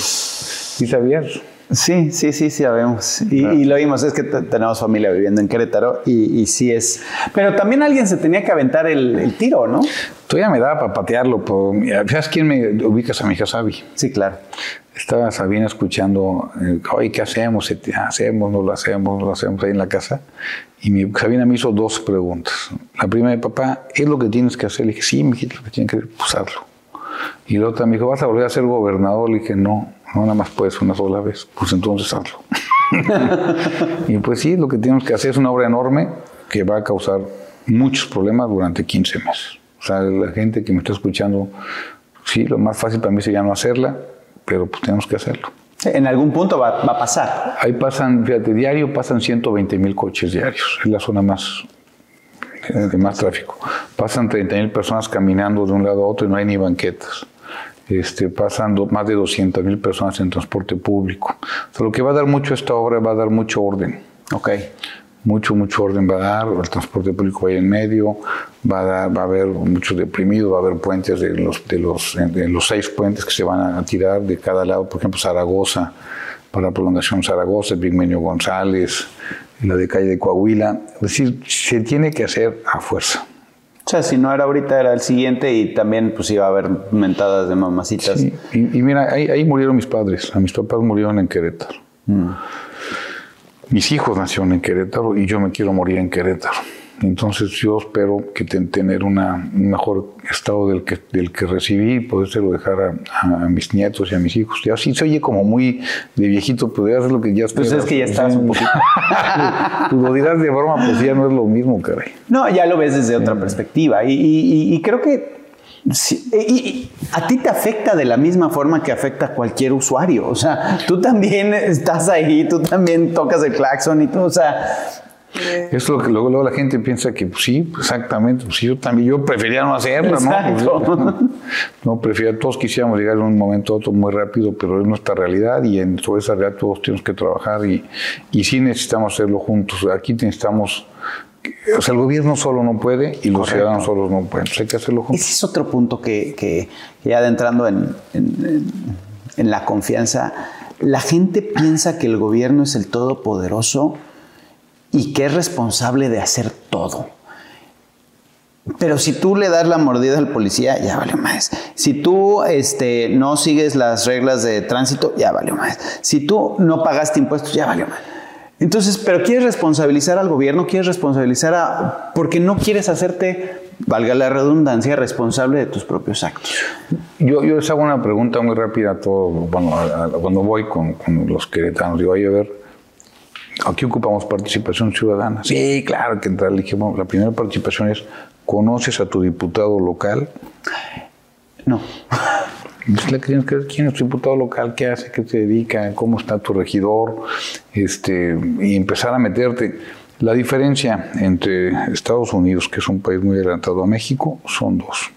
¿Sí sabías? Sí, sí, sí, sí, sabemos. Y, ah. y lo vimos, es que t- tenemos familia viviendo en Querétaro y, y sí es... Pero también alguien se tenía que aventar el, el tiro, ¿no? Todavía me daba para patearlo. Pero, ¿sabes quién me ubicas? A mi hija Sabi. Sí, claro. Estaba Sabina escuchando, oye, ¿qué hacemos? ¿Hacemos? ¿No lo hacemos? ¿No lo hacemos ahí en la casa? Y mi, Sabina me hizo dos preguntas. La primera, papá, ¿es lo que tienes que hacer? Le dije, sí, mi hijita, lo que tienes que hacer, pues hazlo. Y la otra me dijo, ¿vas a volver a ser gobernador? Le dije, no. No, nada más puedes una sola vez. Pues entonces hazlo. Y pues sí, lo que tenemos que hacer es una obra enorme que va a causar muchos problemas durante quince meses. O sea, la gente que me está escuchando, sí, lo más fácil para mí sería no hacerla, pero pues tenemos que hacerlo. En algún punto va, va a pasar. Ahí pasan, fíjate, diario pasan ciento veinte mil coches diarios. Es la zona más... de más tráfico. Pasan treinta mil personas caminando de un lado a otro y no hay ni banquetas. Este, pasando más de doscientas mil personas en transporte público. O sea, lo que va a dar mucho esta obra va a dar mucho orden. Okay. Mucho, mucho orden va a dar. El transporte público va a ir en medio. Va a, dar, va a haber muchos deprimidos. Va a haber puentes de los, de, los, de los seis puentes que se van a tirar de cada lado. Por ejemplo, Zaragoza, para la prolongación Zaragoza, Pigmenio González, la de calle de Coahuila. Es decir, se tiene que hacer a fuerza. O sea, si no era ahorita, era el siguiente y también pues iba a haber mentadas de mamacitas. Sí. Y, y mira, ahí, ahí murieron mis padres. A mis papás murieron en Querétaro. Mm. Mis hijos nacieron en Querétaro y yo me quiero morir en Querétaro. Entonces yo espero que ten, tener una, un mejor estado del que, del que recibí y podérselo dejar a, a mis nietos y a mis hijos. Ya sí se oye como muy de viejito, pero ya es lo que ya... Pues es que ya estás un poquito... Pues lo dirás de broma, pues ya no es lo mismo, caray. No, ya lo ves desde sí. otra perspectiva. Y, y, y creo que... Sí. Y, y a ti te afecta de la misma forma que afecta a cualquier usuario. O sea, tú también estás ahí, tú también tocas el claxon y todo, o sea... Es lo que luego, luego la gente piensa que pues, sí, exactamente, pues, yo también, yo prefería no hacerlo, ¿no? Pues, no, no prefería, todos quisiéramos llegar en un momento a otro muy rápido, pero es nuestra realidad y en toda esa realidad todos tenemos que trabajar y, y sí necesitamos hacerlo juntos. Aquí necesitamos, o sea, el gobierno solo no puede y los Correcto. Ciudadanos solos no pueden, hay que hacerlo juntos. Ese es otro punto que, que, que ya adentrando en, en, en la confianza, la gente piensa que el gobierno es el todopoderoso y que es responsable de hacer todo. Pero si tú le das la mordida al policía, ya vale más. Si tú este, no sigues las reglas de tránsito, ya vale más. Si tú no pagaste impuestos, ya vale más. Entonces, pero quieres responsabilizar al gobierno, quieres responsabilizar a... porque no quieres hacerte, valga la redundancia, responsable de tus propios actos. Yo, yo les hago una pregunta muy rápida a todos. Bueno, a, a, cuando voy con, con los queretanos, digo, oye, a ver, aquí ocupamos participación ciudadana. Sí, claro que entrar. Le dije, bueno, la primera participación es, ¿conoces a tu diputado local? No. ¿Quién es tu diputado local? ¿Qué hace? ¿Qué se dedica? ¿Cómo está tu regidor? Este, y empezar a meterte. La diferencia entre Estados Unidos, que es un país muy adelantado a México, son dos.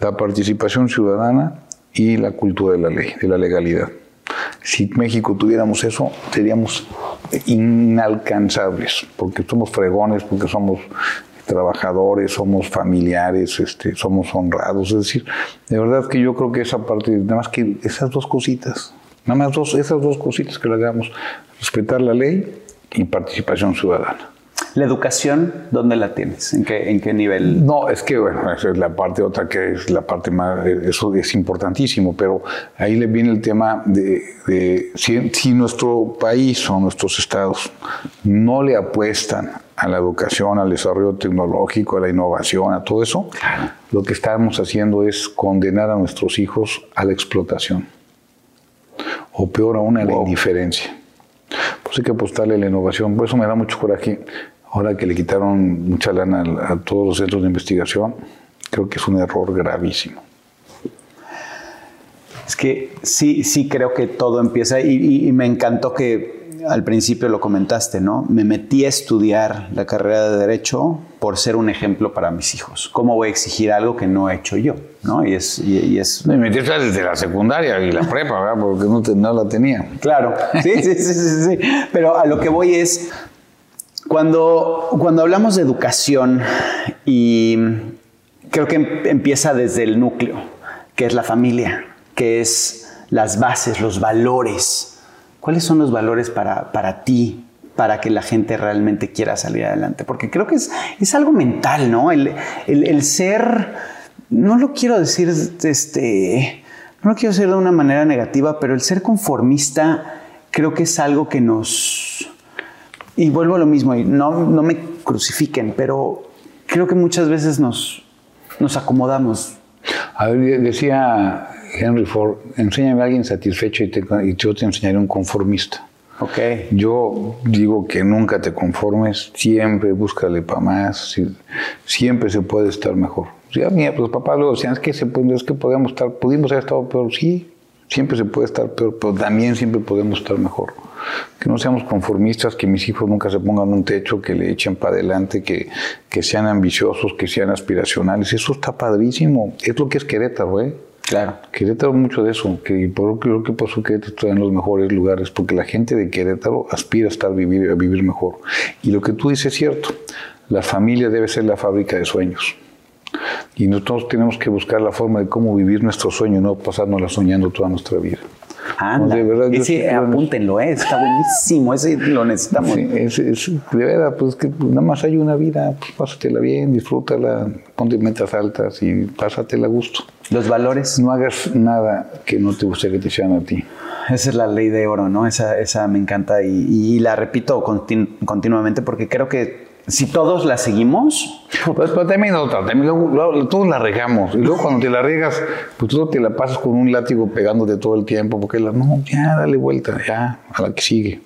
La participación ciudadana y la cultura de la ley, de la legalidad. Si México tuviéramos eso, seríamos inalcanzables, porque somos fregones, porque somos trabajadores, somos familiares, este, somos honrados. Es decir, de verdad que yo creo que esa parte, nada más que esas dos cositas, nada más dos, esas dos cositas que le hagamos, respetar la ley y participación ciudadana. ¿La educación dónde la tienes? ¿En qué, en qué nivel? No, es que bueno, esa es la parte otra que es la parte más, eso es importantísimo, pero ahí le viene el tema de, de si, si nuestro país o nuestros estados no le apuestan a la educación, al desarrollo tecnológico, a la innovación, a todo eso, claro. Lo que estamos haciendo es condenar a nuestros hijos a la explotación, o peor aún, a la wow. indiferencia. Pues hay que apostarle a la innovación, por eso me da mucho coraje. Ahora que le quitaron mucha lana a todos los centros de investigación, creo que es un error gravísimo. Es que sí, sí creo que todo empieza, y, y, y me encantó que al principio lo comentaste, ¿no? Me metí a estudiar la carrera de Derecho por ser un ejemplo para mis hijos. ¿Cómo voy a exigir algo que no he hecho yo? ¿No? Y es... Y, y es... Me metí desde la secundaria y la prepa, ¿verdad? Porque no, te, no la tenía. Claro, sí, sí, sí, sí, sí. Pero a lo que voy es... Cuando, cuando hablamos de educación, y creo que empieza desde el núcleo, que es la familia, que es las bases, los valores, ¿cuáles son los valores para, para ti, para que la gente realmente quiera salir adelante? Porque creo que es, es algo mental, ¿no? El, el, el ser, no lo quiero decir, este, no lo quiero decir de una manera negativa, pero el ser conformista creo que es algo que nos... Y vuelvo a lo mismo, y no, no me crucifiquen, pero creo que muchas veces nos, nos acomodamos. A ver, decía Henry Ford, enséñame a alguien satisfecho y, te, y yo te enseñaré un conformista. Okay. Yo digo que nunca te conformes, siempre búscale para más, siempre se puede estar mejor. Ya, mira, pues papá luego decían, es que, se, es que podemos estar, pudimos haber estado peor, sí, siempre se puede estar peor, pero también siempre podemos estar mejor. Que no seamos conformistas, que mis hijos nunca se pongan un techo, que le echen para adelante, que, que sean ambiciosos, que sean aspiracionales. Eso está padrísimo. Es lo que es Querétaro, ¿eh? Claro. Querétaro, mucho de eso. Que por lo que pasó, Querétaro está en los mejores lugares, porque la gente de Querétaro aspira a estar vivir, a vivir mejor. Y lo que tú dices es cierto. La familia debe ser la fábrica de sueños. Y nosotros tenemos que buscar la forma de cómo vivir nuestro sueño, no pasárnosla soñando toda nuestra vida. Anda, de verdad, ese, yo, apúntenlo, eh, está buenísimo, ese lo necesitamos. Sí, es, es, de verdad, pues que nada más hay una vida, pues pásatela bien, disfrútala, ponte metas altas y pásatela a gusto. Los valores. No hagas nada que no te guste que te sean a ti. Esa es la ley de oro, ¿no? Esa, esa me encanta y, y la repito continu- continuamente porque creo que si todos la seguimos... Pues, pero también otra, también luego, luego, todos la regamos. Y luego cuando te la regas, pues tú te la pasas con un látigo pegándote todo el tiempo, porque la, no, ya, dale vuelta, ya, a la que sigue.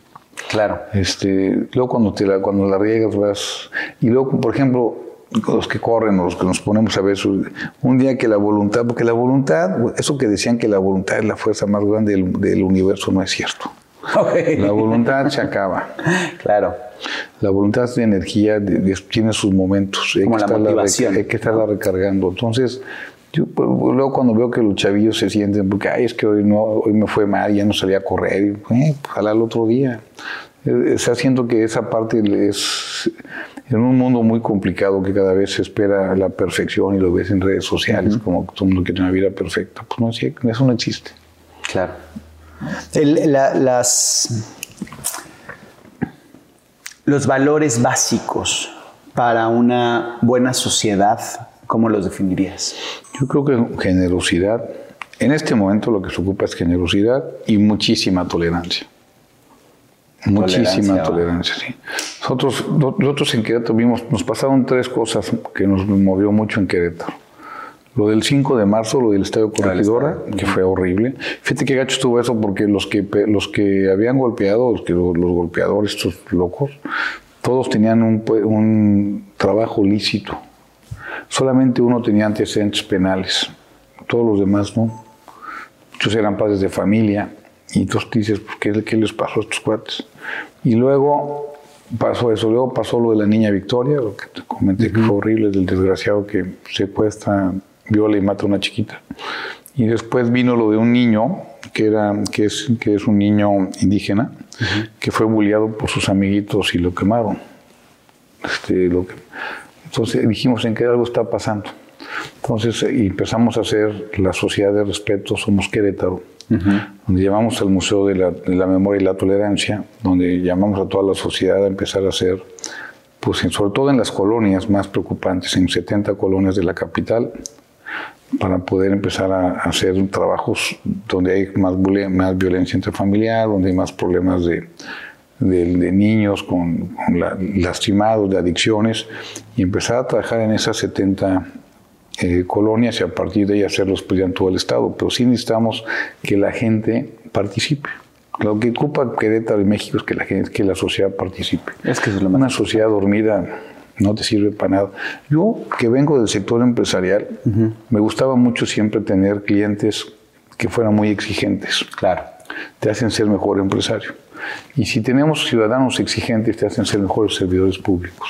Claro. Este, luego cuando, te la, cuando la riegas vas... Y luego, por ejemplo, los que corren, los que nos ponemos a ver, un día que la voluntad... Porque la voluntad, eso que decían que la voluntad es la fuerza más grande del, del universo, no es cierto. Okay. La voluntad se acaba. Claro. La voluntad de energía de, de, tiene sus momentos. Hay como que la motivación. Hay que estarla recargando. Entonces, yo pues, luego cuando veo que los chavillos se sienten, porque ay, es que hoy, no, hoy me fue mal, ya no salí a correr, y, eh, ojalá el otro día. O sea, siento que esa parte es... En un mundo muy complicado que cada vez se espera la perfección y lo ves en redes sociales, uh-huh. como todo el mundo quiere una vida perfecta. Pues no, eso no existe. Claro. El, la, las... Los valores básicos para una buena sociedad, ¿cómo los definirías? Yo creo que generosidad. En este momento lo que se ocupa es generosidad y muchísima tolerancia. Tolerancia muchísima tolerancia, sí. Nosotros, nosotros en Querétaro vimos, nos pasaron tres cosas que nos movió mucho en Querétaro. Lo del cinco de marzo, lo del estadio Corregidora, que fue horrible. Fíjate qué gacho estuvo eso, porque los que, los que habían golpeado, los, que, los, los golpeadores, estos locos, todos tenían un, un trabajo lícito. Solamente uno tenía antecedentes penales. Todos los demás no. Muchos eran padres de familia. Y entonces dices, pues, ¿qué, ¿qué les pasó a estos cuates? Y luego pasó eso. Luego pasó lo de la niña Victoria, lo que te comenté, uh-huh. que fue horrible, del desgraciado que secuestra... viola y mata a una chiquita. Y después vino lo de un niño, que, era, que, es, que es un niño indígena, uh-huh. que fue bulleado por sus amiguitos y lo quemaron. Este, lo que, entonces dijimos en que algo está pasando. Entonces empezamos a hacer la Sociedad de Respeto Somos Querétaro, uh-huh. donde llamamos al Museo de la, de la Memoria y la Tolerancia, donde llamamos a toda la sociedad a empezar a hacer... Pues, sobre todo en las colonias más preocupantes, en setenta colonias de la capital, para poder empezar a hacer trabajos donde hay más, más violencia intrafamiliar, donde hay más problemas de, de, de niños con, con la, lastimados, de adicciones, y empezar a trabajar en esas setenta colonias y a partir de ahí hacerlos pues, ya en todo el estado. Pero sí necesitamos que la gente participe. Lo que ocupa Querétaro y México es que la, gente, que la sociedad participe. Es que es lo más. Una sociedad dormida no te sirve para nada. Yo, que vengo del sector empresarial, uh-huh. me gustaba mucho siempre tener clientes que fueran muy exigentes. Claro. Te hacen ser mejor empresario. Y si tenemos ciudadanos exigentes, te hacen ser mejores servidores públicos.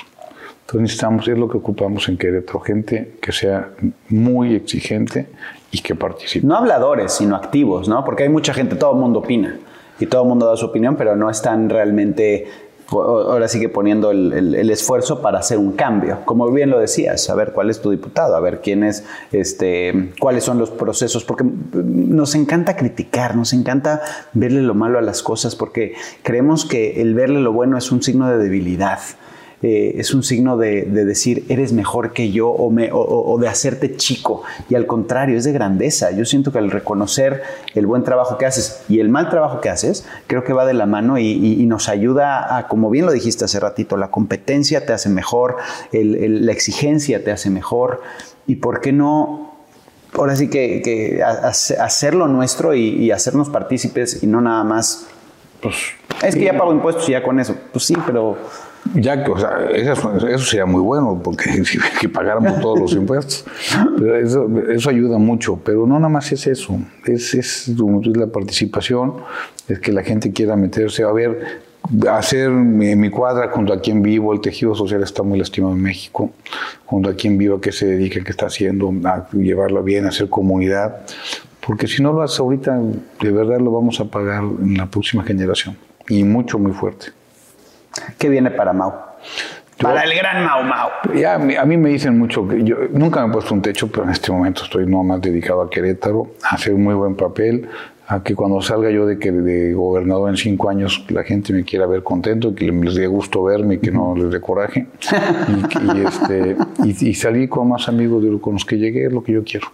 Entonces necesitamos, es lo que ocupamos en Querétaro, gente que sea muy exigente y que participe. No habladores, sino activos, ¿no? Porque hay mucha gente, todo el mundo opina. Y todo el mundo da su opinión, pero no están realmente ahora sí que poniendo el, el, el esfuerzo para hacer un cambio. Como bien lo decías, a ver cuál es tu diputado, a ver quién es, este, cuáles son los procesos, porque nos encanta criticar, nos encanta verle lo malo a las cosas, porque creemos que el verle lo bueno es un signo de debilidad. Eh, es un signo de, de decir eres mejor que yo o, me, o, o de hacerte chico, y al contrario es de grandeza. Yo siento que al reconocer el buen trabajo que haces y el mal trabajo que haces, creo que va de la mano y, y, y nos ayuda a, como bien lo dijiste hace ratito, la competencia te hace mejor, el, el, la exigencia te hace mejor, y por qué no ahora sí que, que hacerlo nuestro y, y hacernos partícipes y no nada más pues, es que ya pago impuestos y ya con eso, pues sí, pero ya, o sea, eso, eso sería muy bueno, porque si, que pagáramos todos los impuestos. Pero eso, eso ayuda mucho, pero no nada más es eso. Es, es, es la participación, es que la gente quiera meterse a ver, hacer mi, mi cuadra junto a quien vivo. El tejido social está muy lastimado en México. Junto a quien vivo, a qué se dedica, qué está haciendo, a llevarla bien, a hacer comunidad. Porque si no lo haces ahorita, de verdad lo vamos a pagar en la próxima generación. Y mucho, muy fuerte. ¿Qué viene para Mau? Yo, para el gran Mau Mau. Ya, a, mí, a mí me dicen mucho que yo nunca me he puesto un techo, pero en este momento estoy no más dedicado a Querétaro, a hacer un muy buen papel, a que cuando salga yo de, que, de gobernador en cinco años la gente me quiera ver contento, que les dé gusto verme, que no les dé coraje. Y, y, este, y, y salir con más amigos de lo, con los que llegué es lo que yo quiero.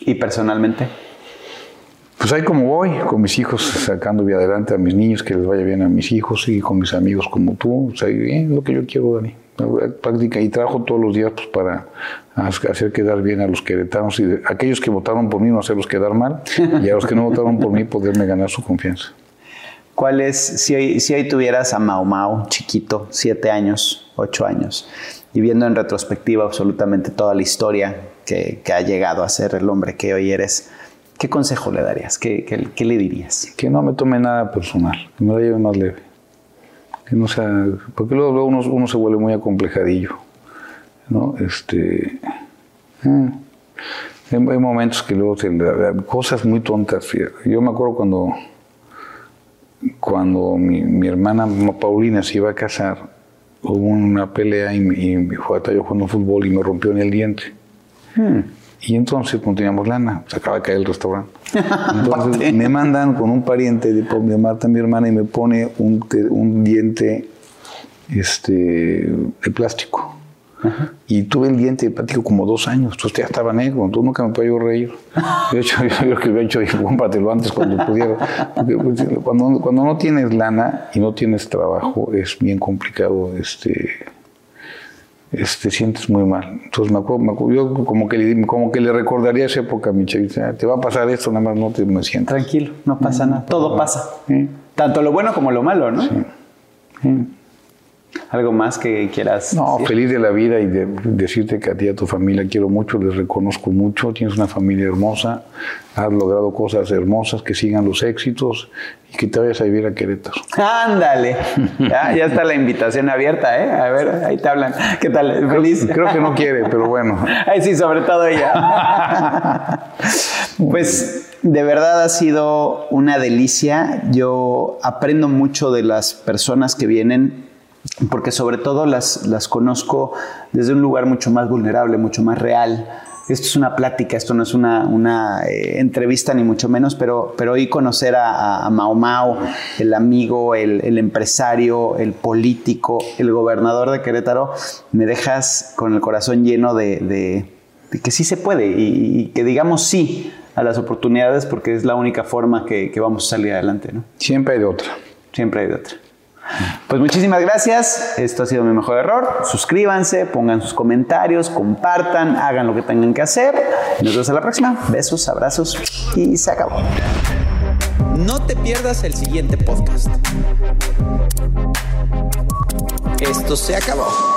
¿Y personalmente? Pues ahí como voy, con mis hijos, sacando bien adelante a mis niños, que les vaya bien a mis hijos, y con mis amigos como tú, o sea, bien, lo que yo quiero, Dani. Práctica y trabajo todos los días pues, para hacer quedar bien a los queretanos y de, aquellos que votaron por mí no hacerlos quedar mal, y a los que no votaron por mí poderme ganar su confianza. ¿Cuál es, si hoy, si hoy tuvieras a Mau Mau, chiquito, siete años, ocho años, y viendo en retrospectiva absolutamente toda la historia que, que ha llegado a ser el hombre que hoy eres, ¿qué consejo le darías? ¿Qué, qué, ¿Qué le dirías? Que no me tome nada personal, que me la lleve más leve. Que no sea, porque luego uno, uno se vuelve muy acomplejadillo, ¿no? Este, eh, hay, hay momentos que luego se le da cosas muy tontas. Yo me acuerdo cuando, cuando mi, mi hermana Paulina se iba a casar, hubo una pelea y, y mi jugador estaba jugando fútbol y me rompió en el diente. Hmm. Y entonces, cuando teníamos lana, se acaba de caer el restaurante. Entonces, me mandan con un pariente de Marta, mi hermana, y me pone un, un diente este, de plástico. Ajá. Y tuve el diente de plástico como dos años. Entonces, ya estaba negro. Entonces, nunca me podía yo reír. De hecho, yo creo que lo he hecho, dije, cómpratelo antes cuando pudiera. Cuando, cuando no tienes lana y no tienes trabajo, es bien complicado este... Este, sientes muy mal. Entonces me acuerdo, me acuerdo yo como que, le, como que le recordaría esa época a mi chavita. Te va a pasar esto, nada más no te me sientas. Tranquilo, no pasa uh-huh. nada. Todo uh-huh. pasa. ¿Eh? Tanto lo bueno como lo malo, ¿no? Sí. Sí. ¿Algo más que quieras No, decir? Feliz de la vida y de, decirte que a ti y a tu familia quiero mucho, les reconozco mucho. Tienes una familia hermosa, has logrado cosas hermosas, que sigan los éxitos y que te vayas a vivir a Querétaro. ¡Ándale! Ya, ya está la invitación abierta, ¿eh? A ver, ahí te hablan. ¿Qué tal? ¿Feliz? Creo, creo que no quiere, pero bueno. Ay, sí, sobre todo ella. Pues... de verdad ha sido una delicia. Yo aprendo mucho de las personas que vienen, porque sobre todo las, las conozco desde un lugar mucho más vulnerable, mucho más real. Esto es una plática, esto no es una, una eh, entrevista ni mucho menos, pero, pero hoy conocer a, a Mau Mau, el amigo, el, el empresario, el político, el gobernador de Querétaro, me dejas con el corazón lleno de, de, de que sí se puede y, y que digamos sí a las oportunidades, porque es la única forma que, que vamos a salir adelante, ¿no? Siempre hay de otra. Siempre hay de otra. Pues muchísimas gracias. Esto ha sido Mi Mejor Error. Suscríbanse, pongan sus comentarios, compartan, hagan lo que tengan que hacer. Nos vemos a la próxima. Besos, abrazos y se acabó. No te pierdas el siguiente podcast. Esto se acabó.